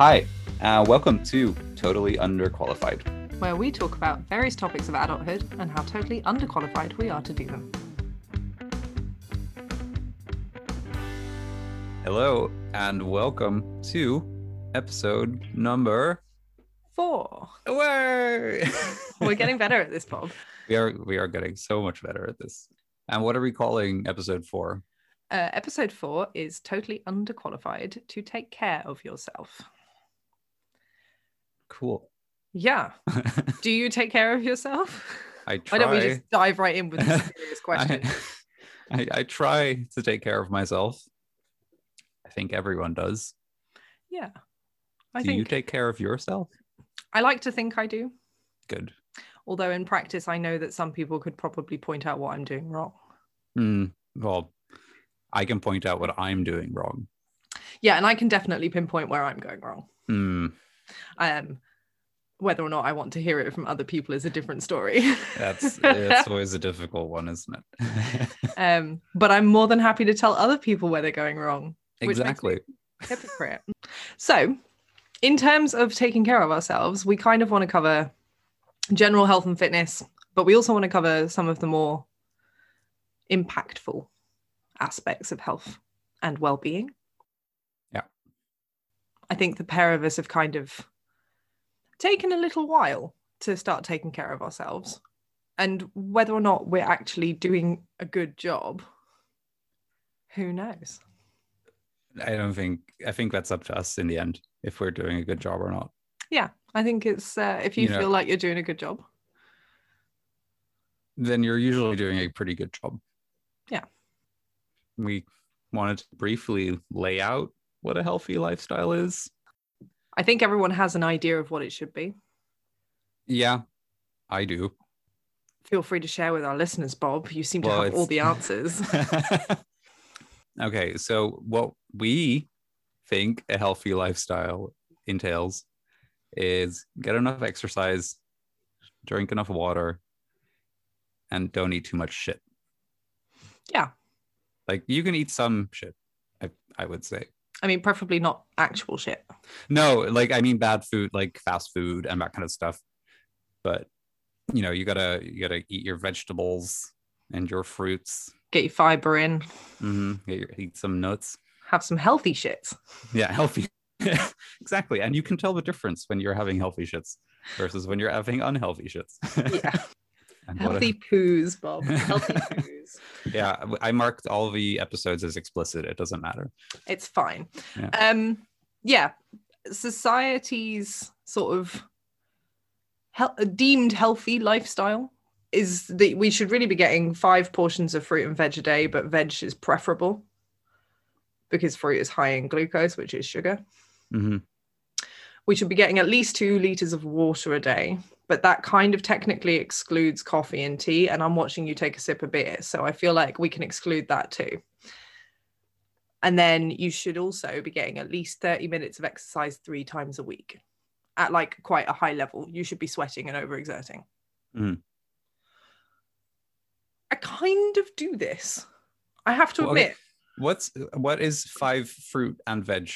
Hi, welcome to Totally Underqualified, where we talk about various topics of adulthood and how totally underqualified we are to do them. Hello, and welcome to episode number 4. We're getting better at this, Bob. We are getting so much better at this. And what are we calling episode 4? Episode 4 is Totally Underqualified to Take Care of Yourself. Cool. Yeah. Do you take care of yourself? I try. Why don't we just dive right in with this serious question? I try to take care of myself. I think everyone does. Yeah. Do you take care of yourself? I like to think I do. Good. Although in practice, I know that some people could probably point out what I'm doing wrong. Well, I can point out what I'm doing wrong. Yeah, and I can definitely pinpoint where I'm going wrong. Whether or not I want to hear it from other people is a different story. That's always a difficult one, isn't it? But I'm more than happy to tell other people where they're going wrong. Exactly. Hypocrite. So, in terms of taking care of ourselves, we kind of want to cover general health and fitness, but we also want to cover some of the more impactful aspects of health and well-being. Yeah. I think the pair of us have kind of taken a little while to start taking care of ourselves, and whether or not we're actually doing a good job, who knows? I think that's up to us in the end, if we're doing a good job or not. Yeah, I think it's if you feel like you're doing a good job, then you're usually doing a pretty good job. Yeah. We wanted to briefly lay out what a healthy lifestyle is. I think everyone has an idea of what it should be. Yeah, I do. Feel free to share with our listeners, Bob. You seem to have all the answers. Okay, so what we think a healthy lifestyle entails is get enough exercise, drink enough water, and don't eat too much shit. Yeah. Like, you can eat some shit, I would say. I mean, preferably not actual shit. No, like, I mean, bad food, like fast food and that kind of stuff. But, you know, you gotta eat your vegetables and your fruits. Get your fiber in. Mm-hmm. Eat some nuts. Have some healthy shits. Yeah, healthy. Exactly. And you can tell the difference when you're having healthy shits versus when you're having unhealthy shits. Yeah. Healthy poos, Bob. Healthy poos. Yeah, I marked all the episodes as explicit. It doesn't matter. It's fine. Yeah. Society's sort of deemed healthy lifestyle is that we should really be getting 5 portions of fruit and veg a day, but veg is preferable because fruit is high in glucose, which is sugar. Mm-hmm. We should be getting at least 2 liters of water a day, but that kind of technically excludes coffee and tea. And I'm watching you take a sip of beer, so I feel like we can exclude that too. And then you should also be getting at least 30 minutes of exercise 3 times a week at like quite a high level. You should be sweating and overexerting. Mm. I kind of do this, I have to admit. Okay. What is 5 fruit and veg?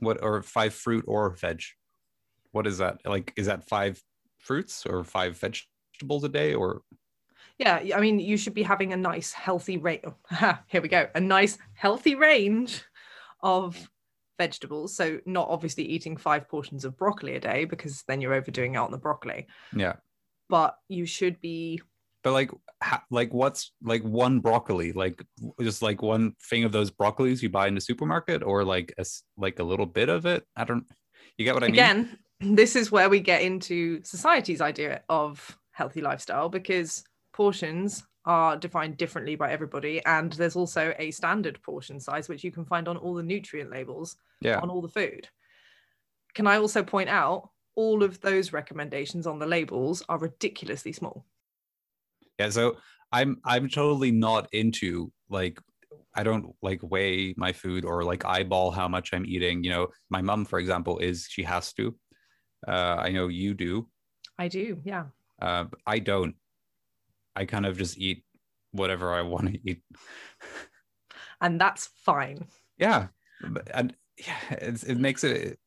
What are 5 fruit or veg? What is that? Like, is that 5 fruits or 5 vegetables a day? Or yeah, I mean, you should be having a nice healthy range. Here we go. A nice healthy range of vegetables. So not obviously eating 5 portions of broccoli a day, because then you're overdoing it on the broccoli. Yeah. But you should be. But like what's like one broccoli? Like just like one thing of those broccolis you buy in the supermarket, or like a little bit of it? I don't. You get what I mean? Again, this is where we get into society's idea of healthy lifestyle, because portions are defined differently by everybody, and there's also a standard portion size which you can find on all the nutrient labels on all the food. Can I also point out all of those recommendations on the labels are ridiculously small? Yeah, so I'm totally not into, like, I don't like weigh my food or like eyeball how much I'm eating. You know, my mom, for example, she has to. I know you do. I do, yeah. I don't. I kind of just eat whatever I want to eat. And that's fine. Yeah. And yeah, it makes it,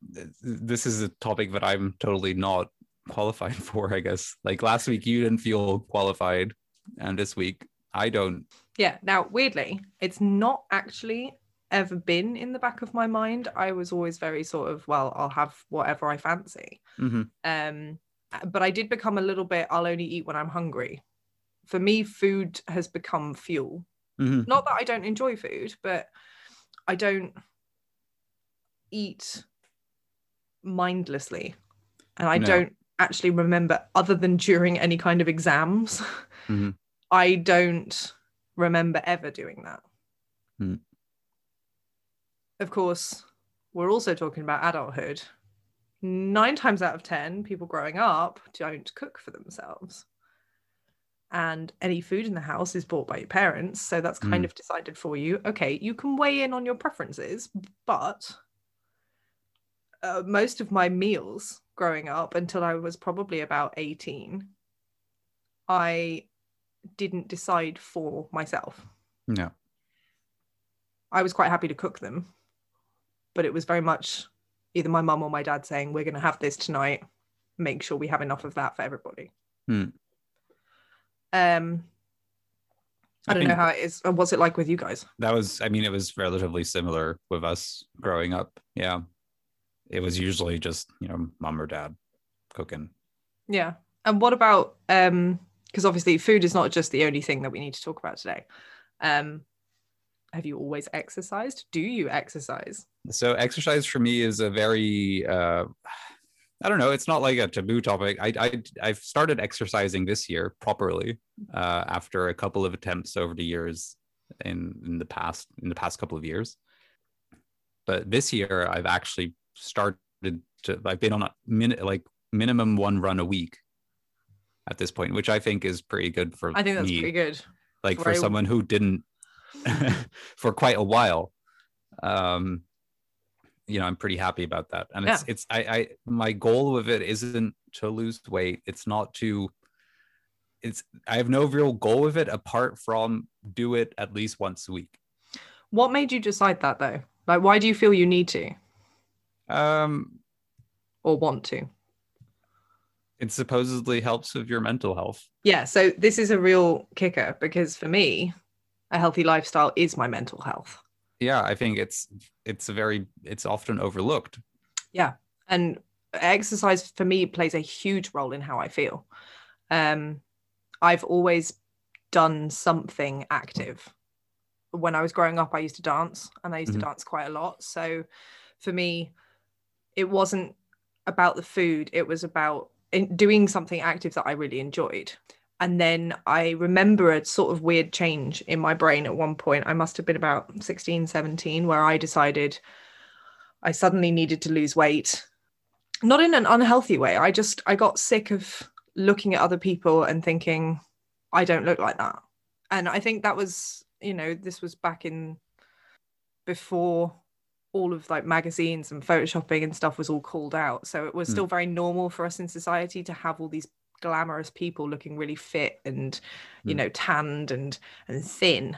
this is a topic that I'm totally not qualified for, I guess. Like last week you didn't feel qualified, and this week I don't. Yeah. Now, weirdly, it's not actually ever been in the back of my mind. I was always very sort of, well, I'll have whatever I fancy. Mm-hmm. But I did become a little bit, I'll only eat when I'm hungry. For me, food has become fuel. Mm-hmm. Not that I don't enjoy food, but I don't eat mindlessly. And I don't actually remember, other than during any kind of exams, mm-hmm. I don't remember ever doing that. Mm. Of course, we're also talking about adulthood. 9 times out of 10, people growing up don't cook for themselves. And any food in the house is bought by your parents. So that's kind of decided for you. Okay, you can weigh in on your preferences, but most of my meals growing up until I was probably about 18, I didn't decide for myself. No. I was quite happy to cook them, but it was very much either my mum or my dad saying, we're going to have this tonight, make sure we have enough of that for everybody. Mm. I don't know how it is. What's it like with you guys? That was, I mean, it was relatively similar with us growing up. Yeah. It was usually just, you know, mum or dad cooking. Yeah. And what about, because obviously food is not just the only thing that we need to talk about today. Have you always exercised? Do you exercise? So exercise for me is a very, I don't know, it's not like a taboo topic. I've started exercising this year properly after a couple of attempts over the years in the past couple of years. But this year I've actually started to, I've been on a minimum 1 run a week at this point, which I think is pretty good for me. I think that's pretty good. Like for someone who didn't for quite a while. You know, I'm pretty happy about that. And it's my goal with it isn't to lose weight. I have no real goal with it apart from do it at least once a week. What made you decide that though? Like, why do you feel you need to? Or want to? It supposedly helps with your mental health. Yeah. So this is a real kicker because for me, a healthy lifestyle is my mental health. Yeah, I think it's often overlooked. Yeah, and exercise for me plays a huge role in how I feel. I've always done something active. When I was growing up, I used to dance, and I used to dance quite a lot. So for me, it wasn't about the food. It was about doing something active that I really enjoyed. And then I remember a sort of weird change in my brain at one point. I must have been about 16, 17, where I decided I suddenly needed to lose weight. Not in an unhealthy way. I got sick of looking at other people and thinking, I don't look like that. And I think that was, you know, this was back in before all of like magazines and photoshopping and stuff was all called out. So it was still very normal for us in society to have all these glamorous people looking really fit and, you know, tanned and thin.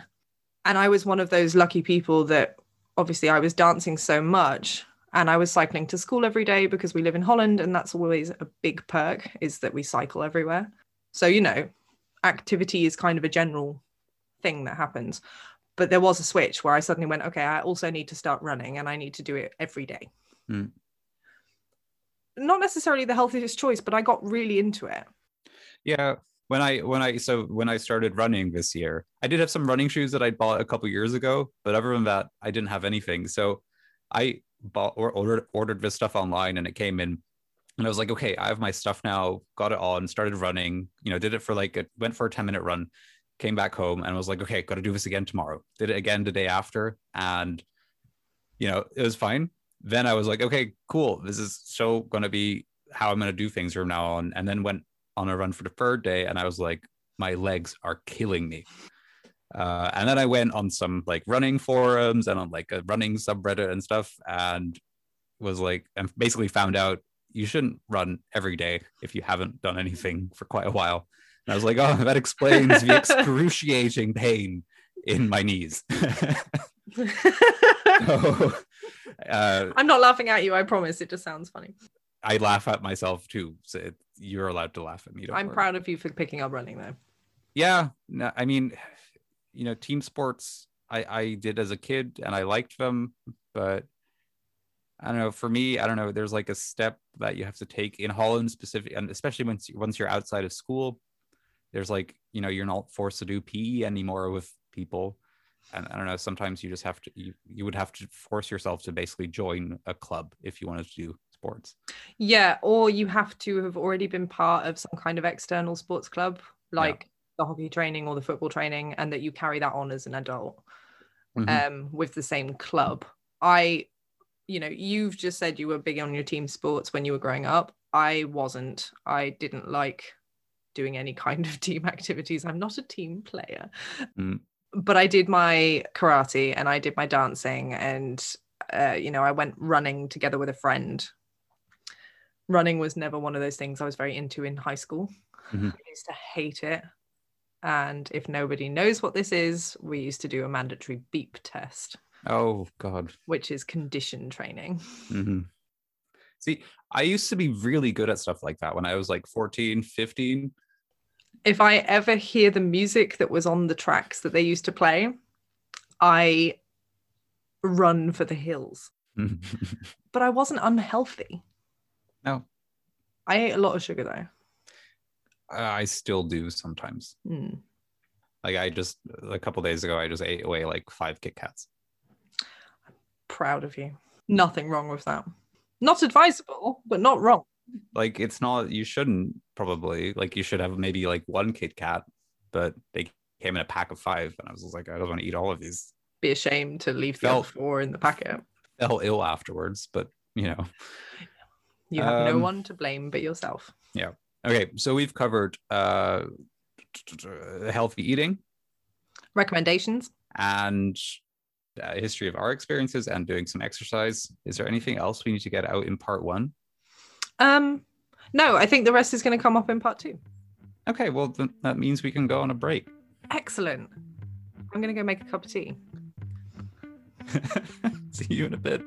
And I was one of those lucky people that obviously I was dancing so much and I was cycling to school every day because we live in Holland, and that's always a big perk is that we cycle everywhere. So, you know, activity is kind of a general thing that happens. But there was a switch where I suddenly went, okay, I also need to start running and I need to do it every day. Mm. Not necessarily the healthiest choice, but I got really into it. Yeah, when I started running this year, I did have some running shoes that I bought a couple years ago, but other than that, I didn't have anything. So I bought or ordered this stuff online, and it came in, and I was like, okay, I have my stuff now. Got it all and started running. You know, did it for went for a 10-minute run, came back home, and was like, okay, got to do this again tomorrow. Did it again the day after, and you know, it was fine. Then I was like, okay, cool. This is so going to be how I'm going to do things from now on. And then went on a run for the third day. And I was like, my legs are killing me. And then I went on some like running forums and on like a running subreddit and stuff. And was like, and basically found out you shouldn't run every day if you haven't done anything for quite a while. And I was like, oh, that explains the excruciating pain in my knees. So, I'm not laughing at you, I promise. It just sounds funny. I laugh at myself too. So you're allowed to laugh at me. I'm proud of you for picking up running though. Yeah. No, I mean, you know, team sports I did as a kid and I liked them, but I don't know. For me, I don't know. There's like a step that you have to take in Holland specific, and especially once you're outside of school, there's like, you know, you're not forced to do PE anymore with people. And I don't know, sometimes you just have to, you would have to force yourself to basically join a club if you wanted to do sports. Yeah. Or you have to have already been part of some kind of external sports club, like the hockey training or the football training, and that you carry that on as an adult with the same club. You know, you've just said you were big on your team sports when you were growing up. I wasn't. I didn't like doing any kind of team activities. I'm not a team player. Mm. But I did my karate and I did my dancing and, you know, I went running together with a friend. Running was never one of those things I was very into in high school. Mm-hmm. I used to hate it. And if nobody knows what this is, we used to do a mandatory beep test. Oh God. Which is condition training. Mm-hmm. See, I used to be really good at stuff like that when I was like 14, 15. If I ever hear the music that was on the tracks that they used to play, I run for the hills. But I wasn't unhealthy. No. I ate a lot of sugar though. I still do sometimes. Mm. Like a couple days ago, I just ate away like 5 Kit Kats. Proud of you. Nothing wrong with that. Not advisable, but not wrong. Like it's not, you shouldn't probably, like you should have maybe like 1 Kit Kat, but they came in a pack of 5 and I was just like, I don't want to eat all of these. Be ashamed to leave the 4 in the packet. Fell ill afterwards, but you know. You have no one to blame but yourself. Yeah. Okay, so we've covered healthy eating. Recommendations. And history of our experiences and doing some exercise. Is there anything else we need to get out in part 1? No, I think the rest is going to come up in part 2. Okay, well, that means we can go on a break. Excellent. I'm going to go make a cup of tea. See you in a bit.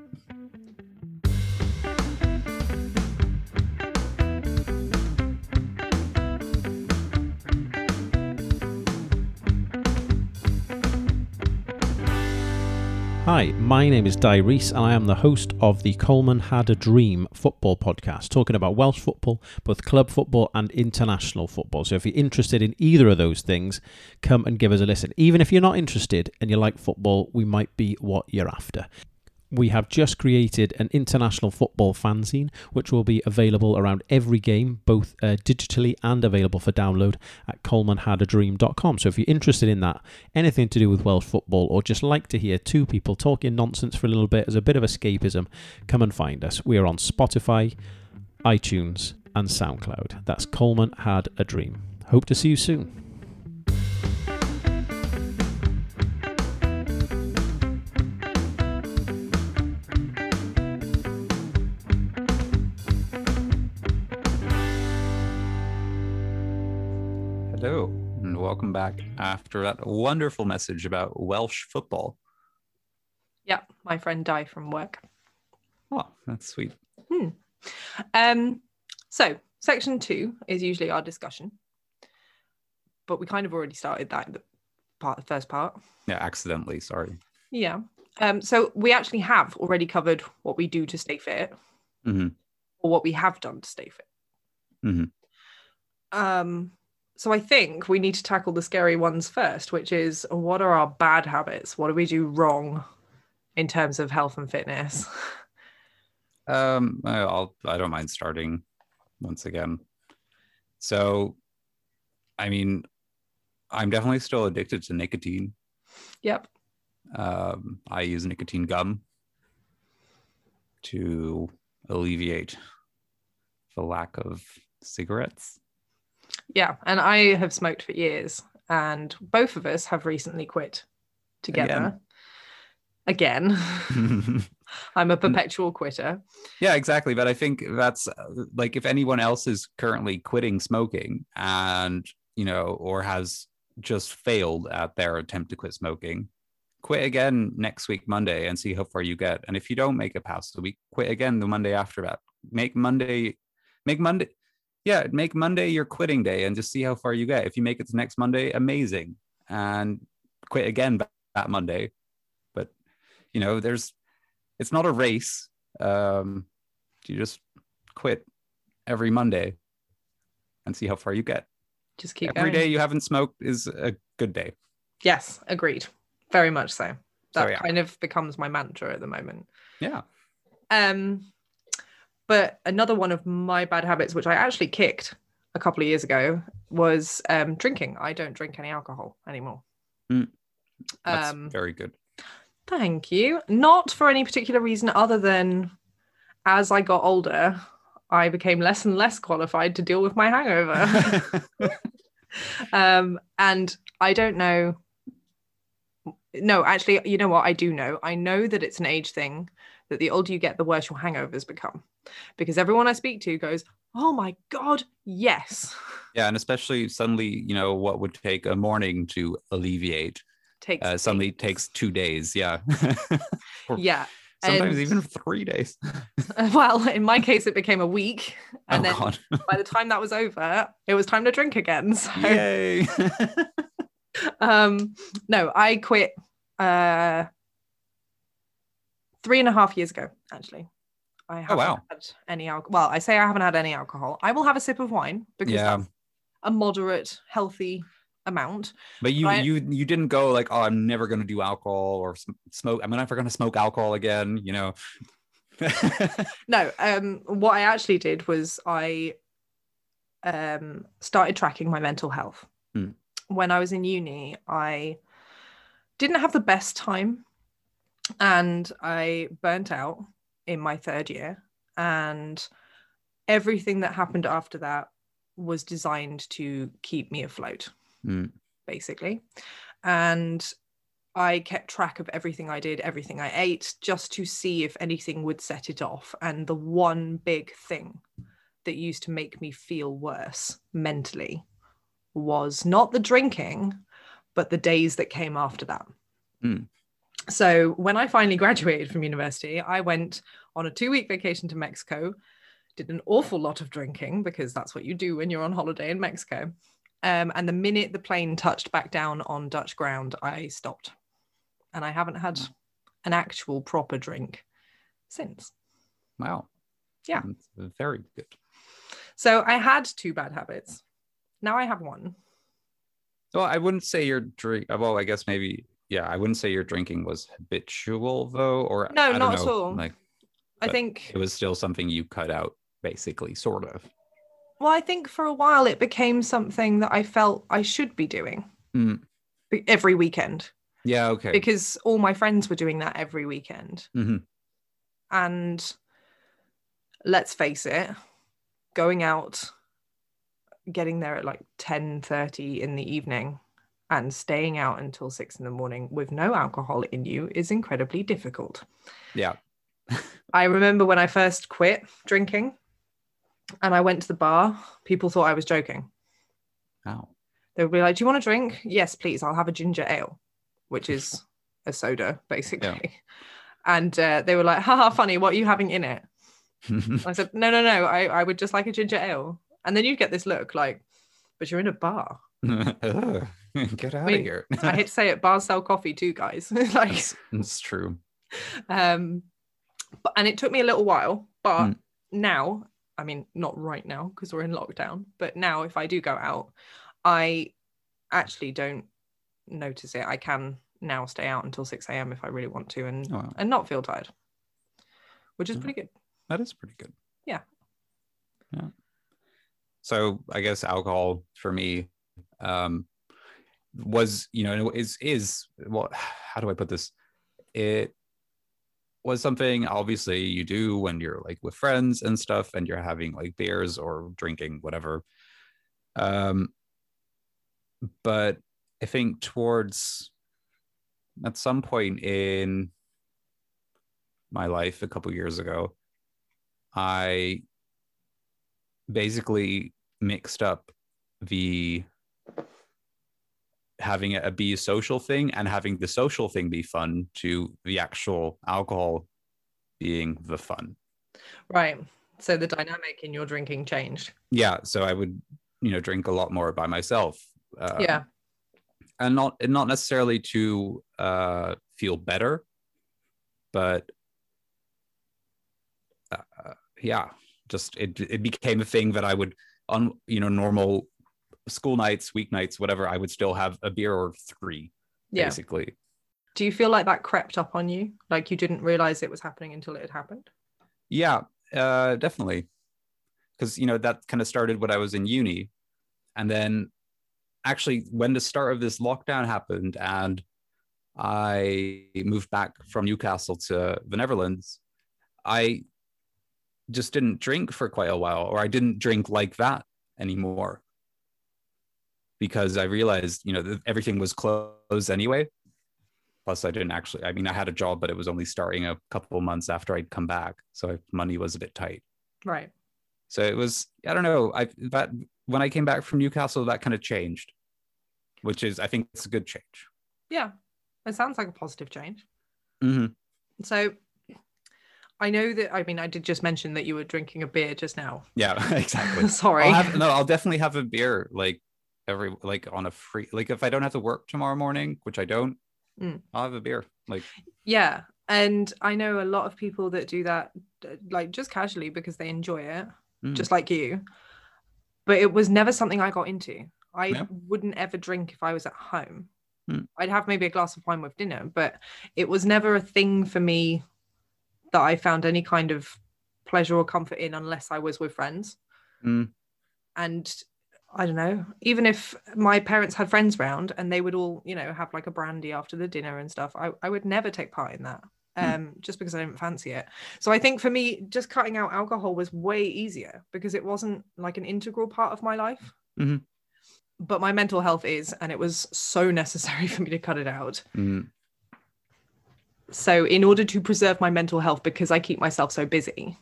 Hi, my name is Di Rees and I am the host of the Coleman Had a Dream football podcast, talking about Welsh football, both club football and international football. So if you're interested in either of those things, come and give us a listen. Even if you're not interested and you like football, we might be what you're after. We have just created an international football fanzine, which will be available around every game, both digitally and available for download at colemanhadadream.com. So if you're interested in that, anything to do with Welsh football, or just like to hear 2 people talking nonsense for a little bit as a bit of escapism, come and find us. We are on Spotify, iTunes, and SoundCloud. That's Coleman Had a Dream. Hope to see you soon. Hello, and welcome back after that wonderful message about Welsh football. Yeah, my friend Di from work. Oh, that's sweet. So, section 2 is usually our discussion, but we kind of already started that part, the first part. Yeah, accidentally, sorry. Yeah. So, we actually have already covered what we do to stay fit, or what we have done to stay fit. So I think we need to tackle the scary ones first, which is, what are our bad habits? What do we do wrong in terms of health and fitness? I don't mind starting once again. So, I mean, I'm definitely still addicted to nicotine. Yep. I use nicotine gum to alleviate the lack of cigarettes. Yeah, and I have smoked for years, and both of us have recently quit together. Again. I'm a perpetual quitter. Yeah, exactly. But I think that's like, if anyone else is currently quitting smoking and, you know, or has just failed at their attempt to quit smoking, quit again next week, Monday, and see how far you get. And if you don't make it past the week, quit again the Monday after that. Make Monday your quitting day and just see how far you get. If you make it to next Monday, amazing. And quit again that Monday. But, you know, it's not a race. You just quit every Monday and see how far you get. Just keep going. Every day you haven't smoked is a good day. Yes, agreed. Very much so. That kind of becomes my mantra at the moment. Yeah. But another one of my bad habits, which I actually kicked a couple of years ago, was drinking. I don't drink any alcohol anymore. That's very good. Thank you. Not for any particular reason other than as I got older, I became less and less qualified to deal with my hangover. And I don't know. No, actually, you know what? I do know. I know that it's an age thing, that the older you get, the worse your hangovers become. Because everyone I speak to goes, oh my God, yes. Yeah, and especially suddenly, you know, what would take a morning to alleviate suddenly takes 2 days. Yeah. Yeah. Sometimes even 3 days. Well, in my case, it became a week. And then by the time that was over, it was time to drink again. So. Yay. No, I quit 3.5 years ago, actually. I haven't had any alcohol. Well, I say I haven't had any alcohol. I will have a sip of wine because that's a moderate, healthy amount. But you didn't go like, oh, I'm never going to do alcohol or smoke. I'm never going to smoke alcohol again, you know. No, what I actually did was I started tracking my mental health. When I was in uni, I didn't have the best time and I burnt out in my third year, and everything that happened after that was designed to keep me afloat, basically. And I kept track of everything I did, everything I ate, just to see if anything would set it off. And the one big thing that used to make me feel worse mentally was not the drinking, but the days that came after that. So when I finally graduated from university, I went on a 2-week vacation to Mexico, did an awful lot of drinking because that's what you do when you're on holiday in Mexico. And the minute the plane touched back down on Dutch ground, I stopped. And I haven't had an actual proper drink since. Wow. Yeah. That's very good. So I had 2 bad habits. Now I have 1. Well, I wouldn't say your drink. Well, I guess maybe. Yeah, I wouldn't say your drinking was habitual though, or no, not at all. Like, I think it was still something you cut out, basically, sort of. Well, I think for a while it became something that I felt I should be doing every weekend. Yeah, okay. Because all my friends were doing that every weekend, and let's face it, going out, getting there at like 10:30 in the evening and staying out until 6 a.m. with no alcohol in you is incredibly difficult. Yeah. I remember when I first quit drinking and I went to the bar, people thought I was joking. Wow. They would be like, do you want a drink? Yes, please. I'll have a ginger ale, which is a soda, basically. Yeah. And they were like, haha, funny. What are you having in it? I said, no. I would just like a ginger ale. And then you'd get this look like, but you're in a bar. Get out of here. I hate to say it, bars sell coffee too, guys. Like, it's true. And it took me a little while, but now, I mean, not right now because we're in lockdown, but now if I do go out, I actually don't notice it. I can now stay out until 6 a.m. if I really want to and not feel tired, which is pretty good. That is pretty good. Yeah. Yeah. So I guess alcohol for me was, you know, is what, how do I put this? It was something obviously you do when you're like with friends and stuff and you're having like beers or drinking, whatever. But I think towards at some point in my life, a couple years ago, I basically mixed up the having it be a social thing and having the social thing be fun to the actual alcohol being the fun. Right. So the dynamic in your drinking changed. Yeah. So I would, drink a lot more by myself. Yeah. And not necessarily to feel better, but just it became a thing that I would, on normal school nights, weeknights, whatever, I would still have a beer or three, basically. Do you feel like that crept up on you? Like you didn't realize it was happening until it had happened? Yeah, definitely. Because, that kind of started when I was in uni. And then actually when the start of this lockdown happened and I moved back from Newcastle to the Netherlands, I just didn't drink for quite a while, or I didn't drink like that anymore. Because I realized, that everything was closed anyway. Plus, I had a job, but it was only starting a couple of months after I'd come back. So money was a bit tight. Right. So it was, when I came back from Newcastle, that kind of changed, which is, I think it's a good change. Yeah. It sounds like a positive change. Mm-hmm. So I know that, I did just mention that you were drinking a beer just now. Yeah, exactly. Sorry. I'll definitely have a beer, if I don't have to work tomorrow morning, which I don't, I'll have a beer. And I know a lot of people that do that, just casually because they enjoy it, just like you. But it was never something I got into. I wouldn't ever drink if I was at home. I'd have maybe a glass of wine with dinner, but it was never a thing for me that I found any kind of pleasure or comfort in unless I was with friends. And I don't know, even if my parents had friends round and they would all, have a brandy after the dinner and stuff, I would never take part in that just because I didn't fancy it. So I think for me, just cutting out alcohol was way easier because it wasn't an integral part of my life. Mm-hmm. But my mental health is, and it was so necessary for me to cut it out. So in order to preserve my mental health, because I keep myself so busy,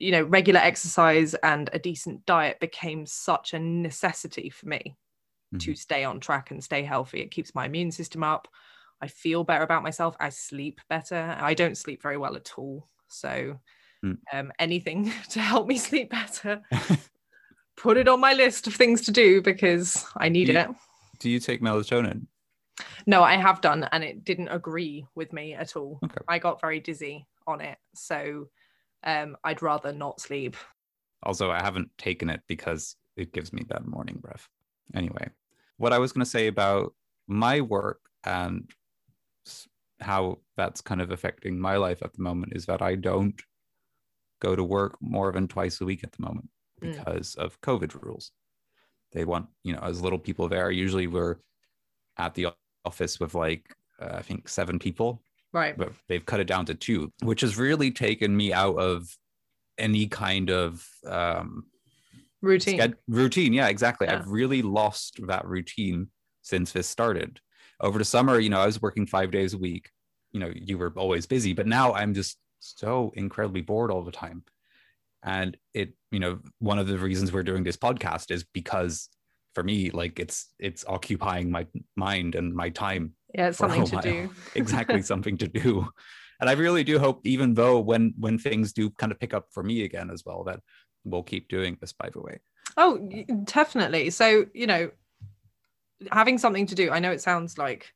regular exercise and a decent diet became such a necessity for me to stay on track and stay healthy. It keeps my immune system up. I feel better about myself. I sleep better. I don't sleep very well at all. So anything to help me sleep better, put it on my list of things to do because I need it. Do you take melatonin? No, I have done, and it didn't agree with me at all. Okay. I got very dizzy on it. So I'd rather not sleep. Also, I haven't taken it because it gives me that morning breath. Anyway, what I was going to say about my work and how that's kind of affecting my life at the moment is that I don't go to work more than twice a week at the moment because of COVID rules. They want, as little people there. Usually we're at the office with I think 7 people. Right. But they've cut it down to 2, which has really taken me out of any kind of routine. Routine. Yeah, exactly. Yeah. I've really lost that routine since this started. Over the summer, I was working 5 days a week. You were always busy, but now I'm just so incredibly bored all the time. And it, one of the reasons we're doing this podcast is because for me, it's occupying my mind and my time. Yeah, it's something to do. Exactly, something to do. And I really do hope, even though when things do kind of pick up for me again as well, that we'll keep doing this, by the way. Oh, definitely. So, having something to do, I know it sounds like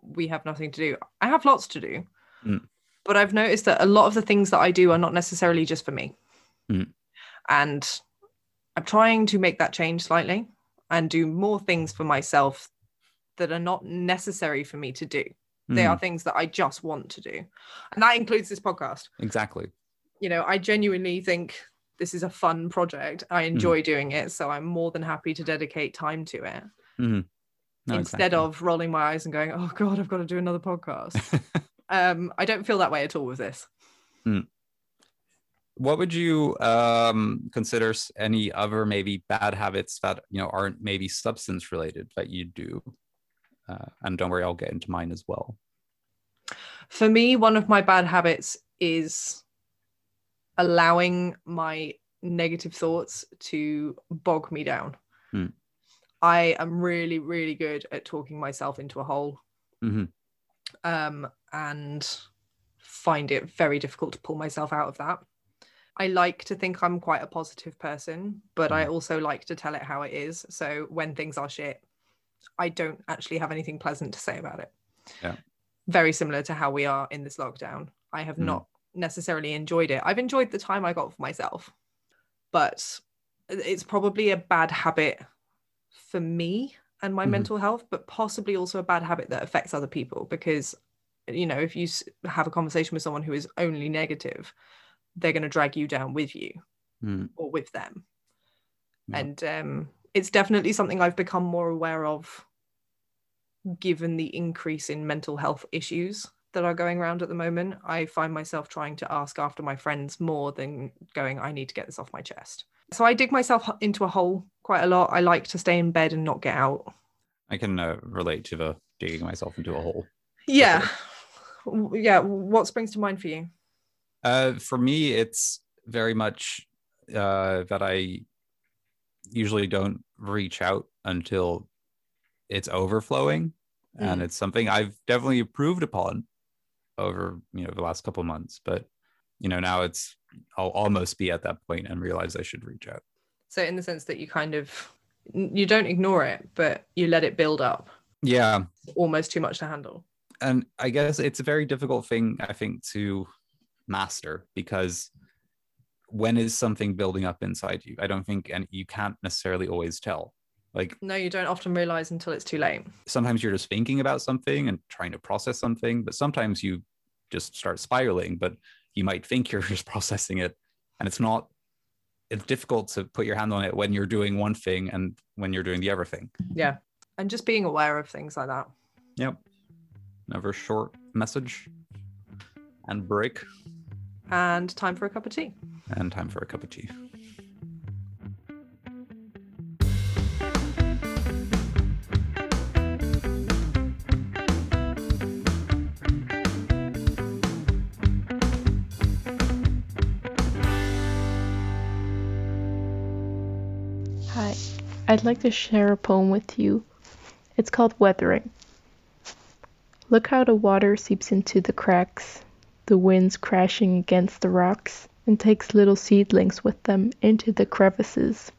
we have nothing to do. I have lots to do. But I've noticed that a lot of the things that I do are not necessarily just for me. And I'm trying to make that change slightly and do more things for myself that are not necessary for me to do. They are things that I just want to do. And that includes this podcast. Exactly. I genuinely think this is a fun project. I enjoy doing it. So I'm more than happy to dedicate time to it. No, instead of rolling my eyes and going, oh God, I've got to do another podcast. I don't feel that way at all with this. What would you consider any other maybe bad habits that, aren't maybe substance related that you do? And don't worry, I'll get into mine as well. For me, one of my bad habits is allowing my negative thoughts to bog me down. I am really, really good at talking myself into a hole, mm-hmm. And find it very difficult to pull myself out of that. I like to think I'm quite a positive person, but I also like to tell it how it is. So when things are shit, I don't actually have anything pleasant to say about it. Yeah. Very similar to how we are in this lockdown. I have not necessarily enjoyed it. I've enjoyed the time I got for myself, but it's probably a bad habit for me and my mental health, but possibly also a bad habit that affects other people, because, you know, if you have a conversation with someone who is only negative, they're going to drag you down with you or with them. Yeah. And it's definitely something I've become more aware of given the increase in mental health issues that are going around at the moment. I find myself trying to ask after my friends more than going, I need to get this off my chest. So I dig myself into a hole quite a lot. I like to stay in bed and not get out. I can relate to the digging myself into a hole. Yeah. Yeah. What springs to mind for you? For me, it's very much that I usually don't reach out until it's overflowing. And it's something I've definitely improved upon over, you know, the last couple of months. But, you know, now it's, I'll almost be at that point and realize I should reach out. So in the sense that you kind of, you don't ignore it, but you let it build up. Yeah. It's almost too much to handle. And I guess it's a very difficult thing, I think, to master, because when is something building up inside you? I don't think, and you can't necessarily always tell. Like, no, you don't often realize until it's too late. Sometimes you're just thinking about something and trying to process something, but sometimes you just start spiraling, but you might think you're just processing it. And it's not, it's difficult to put your hand on it when you're doing one thing and when you're doing the other thing. Yeah. And just being aware of things like that. Yep. Another short message and break. And time for a cup of tea. And time for a cup of tea. Hi, I'd like to share a poem with you. It's called Weathering. Look how the water seeps into the cracks, the winds crashing against the rocks, and takes little seedlings with them into the crevices.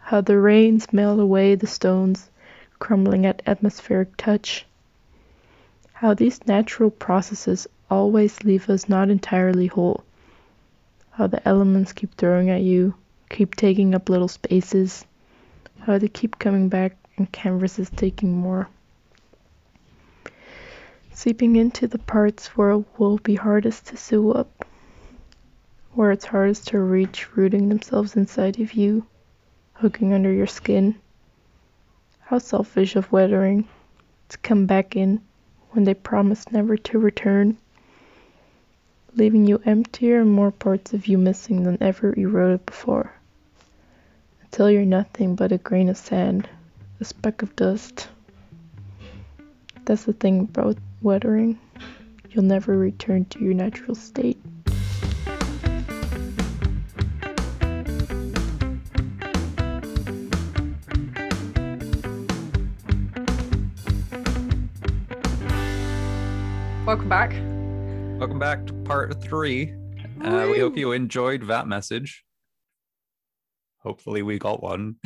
How the rains melt away the stones, crumbling at atmospheric touch. How these natural processes always leave us not entirely whole. How the elements keep throwing at you, keep taking up little spaces, how they keep coming back and canvases taking more. Seeping into the parts where it will be hardest to sew up, where it's hardest to reach, rooting themselves inside of you, hooking under your skin. How selfish of weathering to come back in when they promise never to return, leaving you emptier and more parts of you missing than ever eroded before, until you're nothing but a grain of sand, a speck of dust. That's the thing about weathering. You'll never return to your natural state. Welcome back. Welcome back to part 3. We hope you enjoyed that message. Hopefully we got one.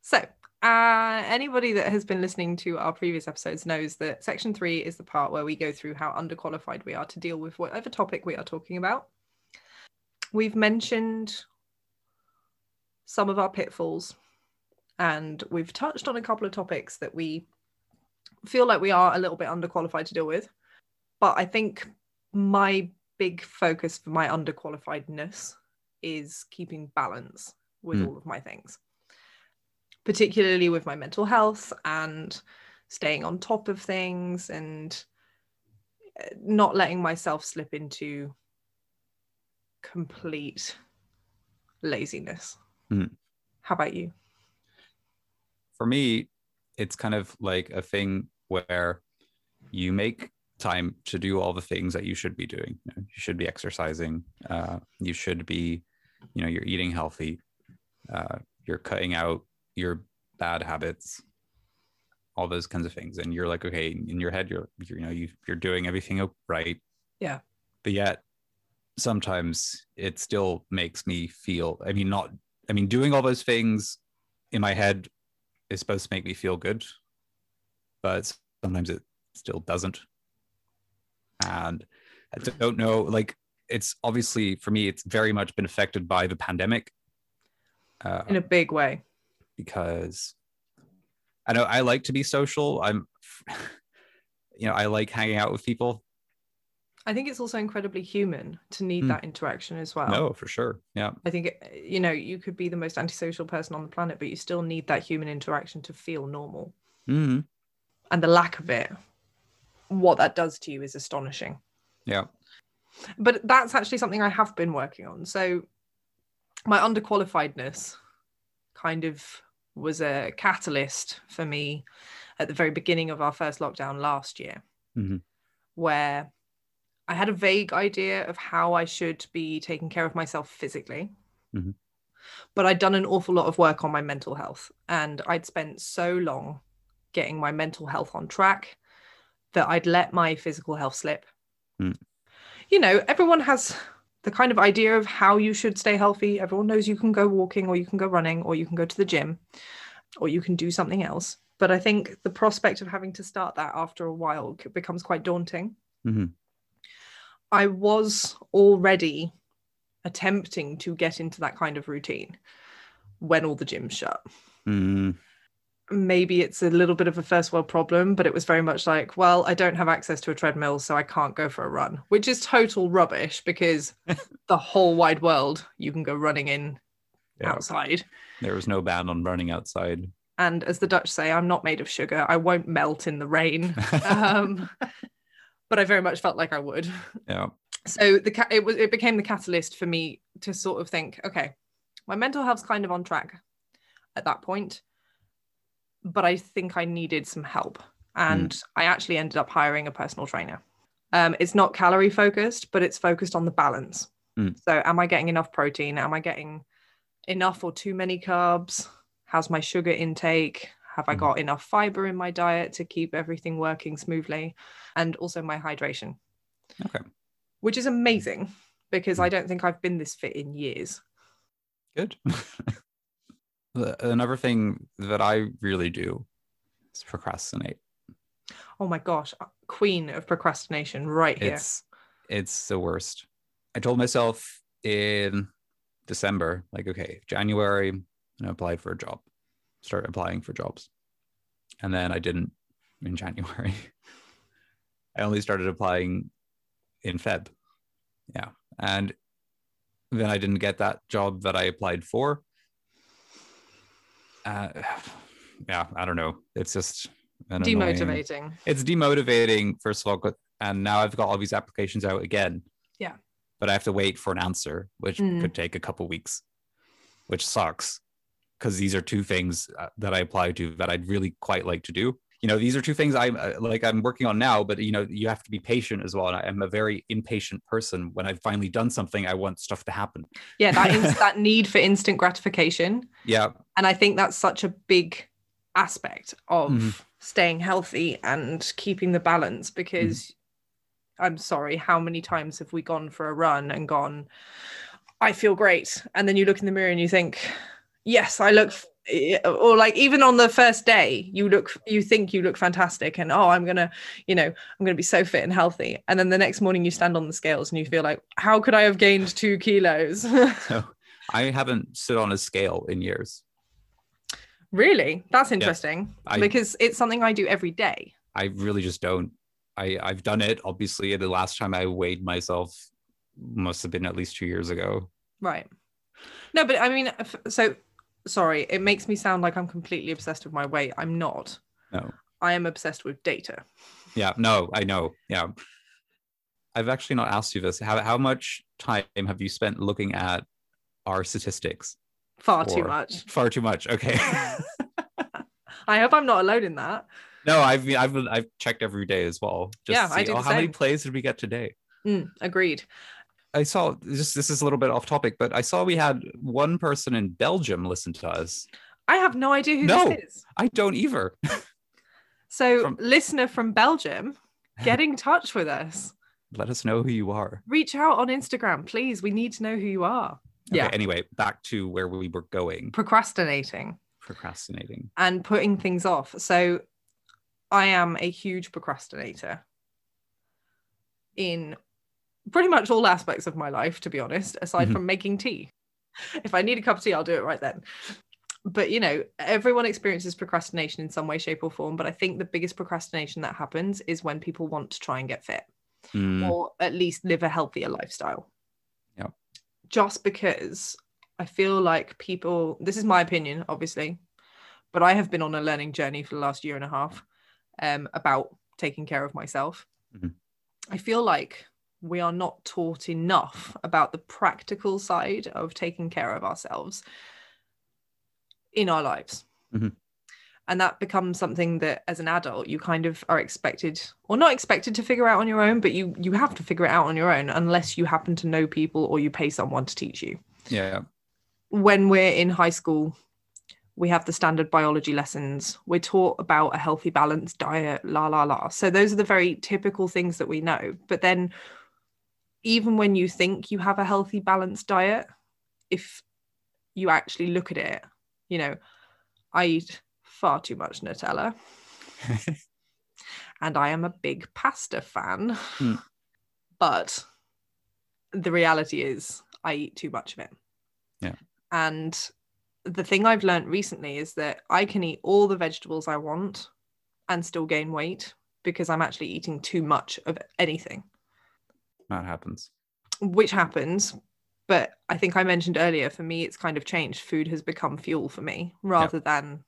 So, anybody that has been listening to our previous episodes knows that section 3 is the part where we go through how underqualified we are to deal with whatever topic we are talking about. We've mentioned some of our pitfalls, and we've touched on a couple of topics that we feel like we are a little bit underqualified to deal with. But I think my big focus for my underqualifiedness is keeping balance with all of my things, particularly with my mental health and staying on top of things and not letting myself slip into complete laziness. How about you? For me, it's kind of like a thing where you make time to do all the things that you should be doing. You know, you should be exercising. You should be, you know, you're eating healthy. you're cutting out your bad habits, all those kinds of things. And you're like, okay, in your head, you're doing everything right. Yeah. But yet sometimes it still makes me feel, doing all those things in my head is supposed to make me feel good, but sometimes it still doesn't. And I don't know, like, it's obviously, for me, it's very much been affected by the pandemic. In a big way. Because I know I like to be social. I like hanging out with people. I think it's also incredibly human to need that interaction as well. No, for sure. Yeah. I think, you could be the most antisocial person on the planet, but you still need that human interaction to feel normal. Mm-hmm. And the lack of it, what that does to you is astonishing. Yeah. But that's actually something I have been working on. So my underqualifiedness kind of was a catalyst for me at the very beginning of our first lockdown last year, mm-hmm. where I had a vague idea of how I should be taking care of myself physically, mm-hmm. but I'd done an awful lot of work on my mental health, and I'd spent so long getting my mental health on track that I'd let my physical health slip. Mm. Everyone has the kind of idea of how you should stay healthy. Everyone knows you can go walking, or you can go running, or you can go to the gym, or you can do something else. But I think the prospect of having to start that after a while becomes quite daunting. Mm-hmm. I was already attempting to get into that kind of routine when all the gyms shut. Mm. Maybe it's a little bit of a first world problem, but it was very much like, well, I don't have access to a treadmill, so I can't go for a run, which is total rubbish, because the whole wide world you can go running in outside. There was no ban on running outside. And as the Dutch say, I'm not made of sugar. I won't melt in the rain. But I very much felt like I would. Yeah. So it became the catalyst for me to sort of think, okay, my mental health's kind of on track at that point, but I think I needed some help. And I actually ended up hiring a personal trainer. It's not calorie focused, but it's focused on the balance. Mm. So am I getting enough protein? Am I getting enough or too many carbs? How's my sugar intake? Have I got enough fiber in my diet to keep everything working smoothly? And also my hydration. Okay. Which is amazing, because I don't think I've been this fit in years. Good. Another thing that I really do is procrastinate. Oh my gosh. Queen of procrastination right here. It's the worst. I told myself in December, like, okay, January, I applied for a job. Start applying for jobs. And then I didn't in January. I only started applying in Feb. Yeah. And then I didn't get that job that I applied for. I don't know. It's just demotivating. It's demotivating, first of all. And now I've got all these applications out again. Yeah. But I have to wait for an answer, which could take a couple weeks, which sucks. Because these are two things that I apply to that I'd really quite like to do. These are two things I'm working on now, but you have to be patient as well. And I'm a very impatient person. When I've finally done something, I want stuff to happen. Yeah, that is that need for instant gratification. Yeah. And I think that's such a big aspect of staying healthy and keeping the balance, because I'm sorry, how many times have we gone for a run and gone, I feel great. And then you look in the mirror and you think, yes, I look, or like even on the first day, you think you look fantastic, and I'm gonna be so fit and healthy. And then the next morning you stand on the scales and you feel like, how could I have gained 2 kilos? So I haven't stood on a scale in years. Really? That's interesting. Yeah, because it's something I do every day. I really just don't. I've done it, obviously. The last time I weighed myself must have been at least 2 years ago. Right. No, but I mean, so. Sorry, it makes me sound like I'm completely obsessed with my weight. I'm not. No. I am obsessed with data. Yeah, no, I know. Yeah. I've actually not asked you this. How much time have you spent looking at our statistics? Far too much. Far too much. Okay. I hope I'm not alone in that. No, I've checked every day as well. Just to see, I do the same. How many plays did we get today? Agreed. I saw, just this is a little bit off topic, but I saw we had one person in Belgium listen to us. I have no idea who this is. I don't either. So listener from Belgium, get in touch with us. Let us know who you are. Reach out on Instagram, please. We need to know who you are. Okay, yeah. Anyway, back to where we were going. Procrastinating. And putting things off. So I am a huge procrastinator in pretty much all aspects of my life, to be honest, aside from making tea. If I need a cup of tea, I'll do it right then. But, you know, everyone experiences procrastination in some way, shape or form. But I think the biggest procrastination that happens is when people want to try and get fit or at least live a healthier lifestyle. Yeah. Just because I feel like people, this is my opinion, obviously, but I have been on a learning journey for the last year and a half about taking care of myself. Mm-hmm. I feel like we are not taught enough about the practical side of taking care of ourselves in our lives. Mm-hmm. And that becomes something that as an adult, you kind of are expected, or not expected to figure out on your own, but you have to figure it out on your own unless you happen to know people or you pay someone to teach you. Yeah. When we're in high school, we have the standard biology lessons. We're taught about a healthy, balanced diet, la, la, la. So those are the very typical things that we know. But then even when you think you have a healthy, balanced diet, if you actually look at it, you know, I eat far too much Nutella and I am a big pasta fan, but the reality is I eat too much of it. Yeah. And the thing I've learned recently is that I can eat all the vegetables I want and still gain weight because I'm actually eating too much of anything. That happens. Which happens. But I think I mentioned earlier, for me, it's kind of changed. Food has become fuel for me rather than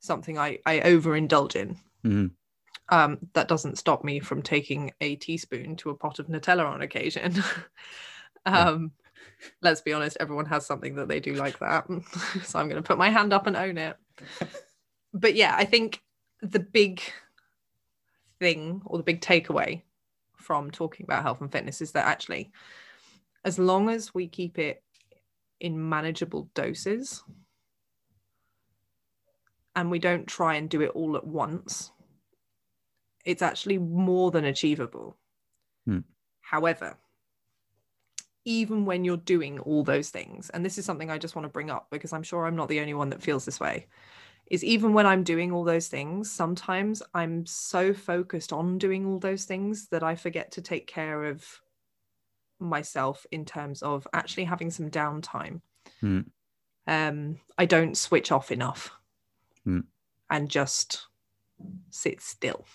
something I overindulge in. Mm-hmm. That doesn't stop me from taking a teaspoon to a pot of Nutella on occasion. Let's be honest, everyone has something that they do like that. So I'm going to put my hand up and own it. But yeah, I think the big thing or the big takeaway from talking about health and fitness is that actually, as long as we keep it in manageable doses and we don't try and do it all at once, it's actually more than achievable. However, even when you're doing all those things, and this is something I just want to bring up because I'm sure I'm not the only one that feels this way, is even when I'm doing all those things, sometimes I'm so focused on doing all those things that I forget to take care of myself in terms of actually having some downtime. I don't switch off enough and just sit still.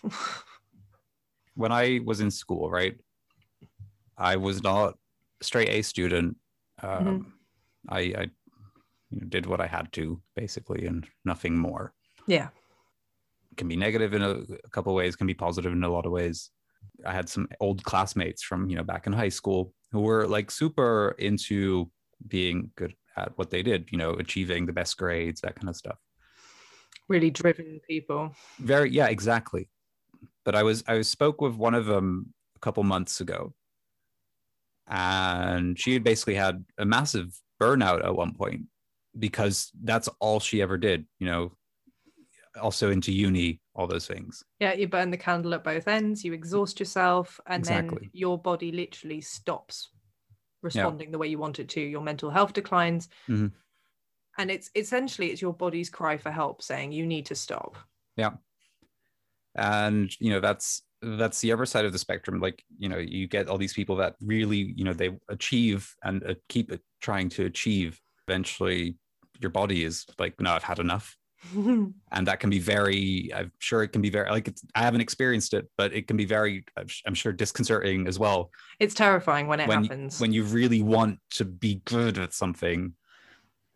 When I was in school, right, I was not a straight A student. I did what I had to basically and nothing more. Yeah. It can be negative in a couple of ways, can be positive in a lot of ways. I had some old classmates from, back in high school who were like super into being good at what they did, achieving the best grades, that kind of stuff. Really driven people. Very, yeah, exactly. But I spoke with one of them a couple months ago and she had basically had a massive burnout at one point because that's all she ever did, also into uni, all those things. Yeah, you burn the candle at both ends, you exhaust yourself, and then your body literally stops responding the way you want it to. Your mental health declines. Mm-hmm. And it's essentially, it's your body's cry for help saying you need to stop. Yeah. And, that's the other side of the spectrum. Like, you get all these people that really, they achieve and keep trying to achieve. Eventually your body is like, no, I've had enough. And that can be very, I'm sure it can be very, like, I haven't experienced it, but it can be very, I'm sure, disconcerting as well. It's terrifying when happens. When you really want to be good at something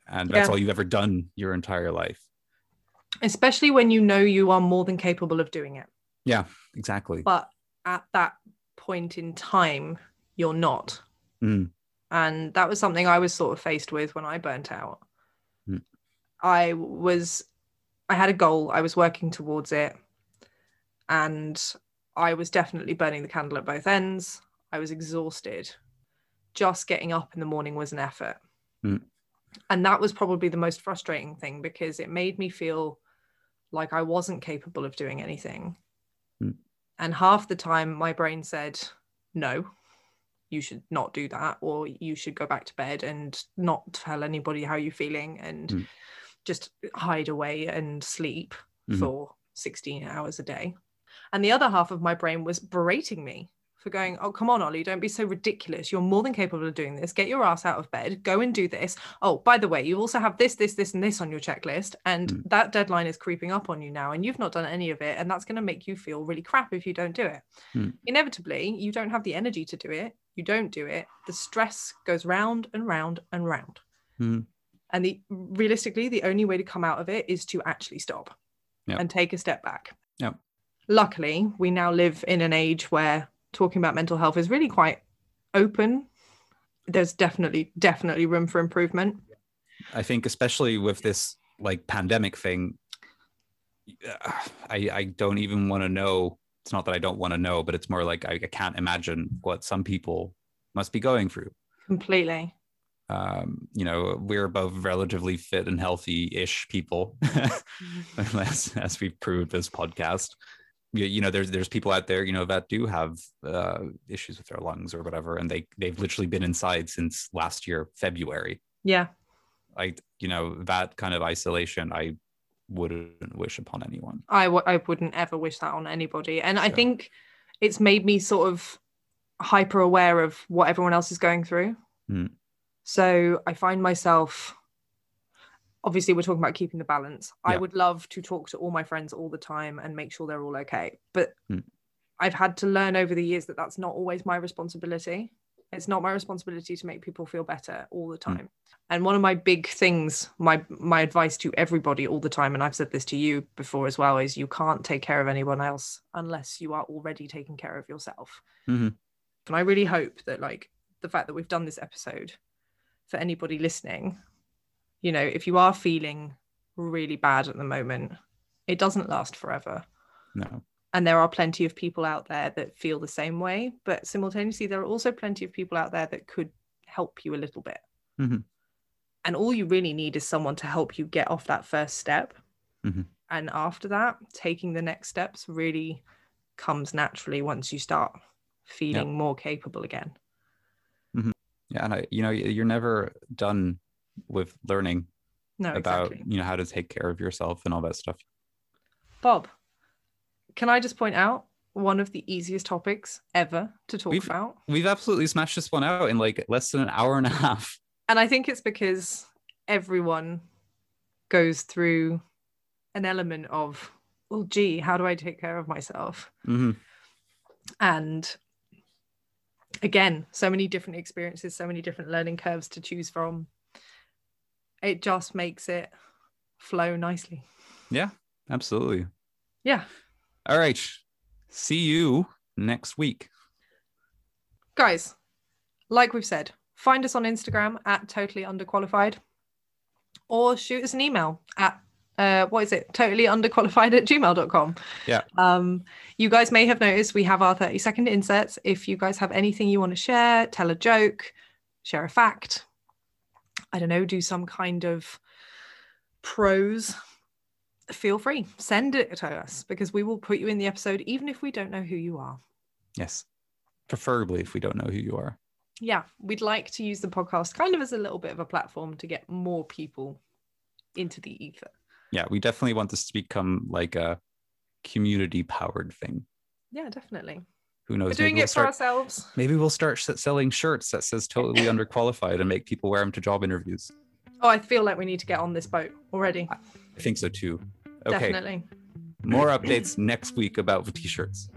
and that's all you've ever done your entire life. Especially when you are more than capable of doing it. Yeah, exactly. But at that point in time, you're not. And that was something I was sort of faced with when I burnt out. I had a goal, I was working towards it, and I was definitely burning the candle at both ends. I was exhausted. just getting up in the morning was an effort. Mm. And that was probably the most frustrating thing, because it made me feel like I wasn't capable of doing anything. Mm. And half the time my brain said, no, you should not do that, or you should go back to bed and not tell anybody how you're feeling and just hide away and sleep for 16 hours a day. And the other half of my brain was berating me for going, oh, come on, Ollie, don't be so ridiculous. You're more than capable of doing this. Get your ass out of bed. Go and do this. Oh, by the way, you also have this, this, this, and this on your checklist. And that deadline is creeping up on you now, and you've not done any of it. And that's going to make you feel really crap if you don't do it. Mm. Inevitably, you don't have the energy to do it. You don't do it. The stress goes round and round and round. Mm. And realistically, the only way to come out of it is to actually stop and take a step back. Yep. Luckily, we now live in an age where talking about mental health is really quite open. There's definitely room for improvement. I think especially with this like pandemic thing, I don't even want to know. It's not that I don't want to know, but it's more like I can't imagine what some people must be going through. Completely. You know, we're both relatively fit and healthy-ish people, as we've proved this podcast. You know, there's people out there, you know, that do have issues with their lungs or whatever, and they've literally been inside since last year, February. Yeah. You know, that kind of isolation, I wouldn't wish upon anyone. I wouldn't ever wish that on anybody. And I think it's made me sort of hyper aware of what everyone else is going through. Mm. So I find myself, obviously we're talking about keeping the balance. Yeah. I would love to talk to all my friends all the time and make sure they're all okay. But I've had to learn over the years that that's not always my responsibility. It's not my responsibility to make people feel better all the time. And one of my big things, my advice to everybody all the time, and I've said this to you before as well, is you can't take care of anyone else unless you are already taking care of yourself. Mm-hmm. And I really hope that like the fact that we've done this episode, for anybody listening, you know, if you are feeling really bad at the moment, it doesn't last forever. No. And there are plenty of people out there that feel the same way, but simultaneously there are also plenty of people out there that could help you a little bit. Mm-hmm. And all you really need is someone to help you get off that first step. Mm-hmm. And after that, taking the next steps really comes naturally once you start feeling more capable again. Yeah, and you know, you're never done with learning about you know, how to take care of yourself and all that stuff. Bob, can I just point out one of the easiest topics ever to talk about? We've absolutely smashed this one out in like less than an hour and a half. And I think it's because everyone goes through an element of, well, gee, how do I take care of myself? Mm-hmm. And again, so many different experiences, so many different learning curves to choose from. It just makes it flow nicely. Yeah, absolutely. Yeah. All right. See you next week. Guys, like we've said, find us on Instagram at Totally Underqualified, or shoot us an email at totallyunderqualified@gmail.com. Yeah. You guys may have noticed we have our 30-second inserts. If you guys have anything you want to share, tell a joke, share a fact, I don't know, do some kind of prose, feel free, send it to us, because we will put you in the episode even if we don't know who you are. Yes, preferably if we don't know who you are. Yeah, we'd like to use the podcast kind of as a little bit of a platform to get more people into the ether. Yeah, we definitely want this to become like a community-powered thing. Yeah, definitely. Who knows? We're doing it for ourselves. Maybe we'll start selling shirts that says Totally Underqualified and make people wear them to job interviews. Oh, I feel like we need to get on this boat already. I think so too. Okay. Definitely. More updates next week about the t-shirts.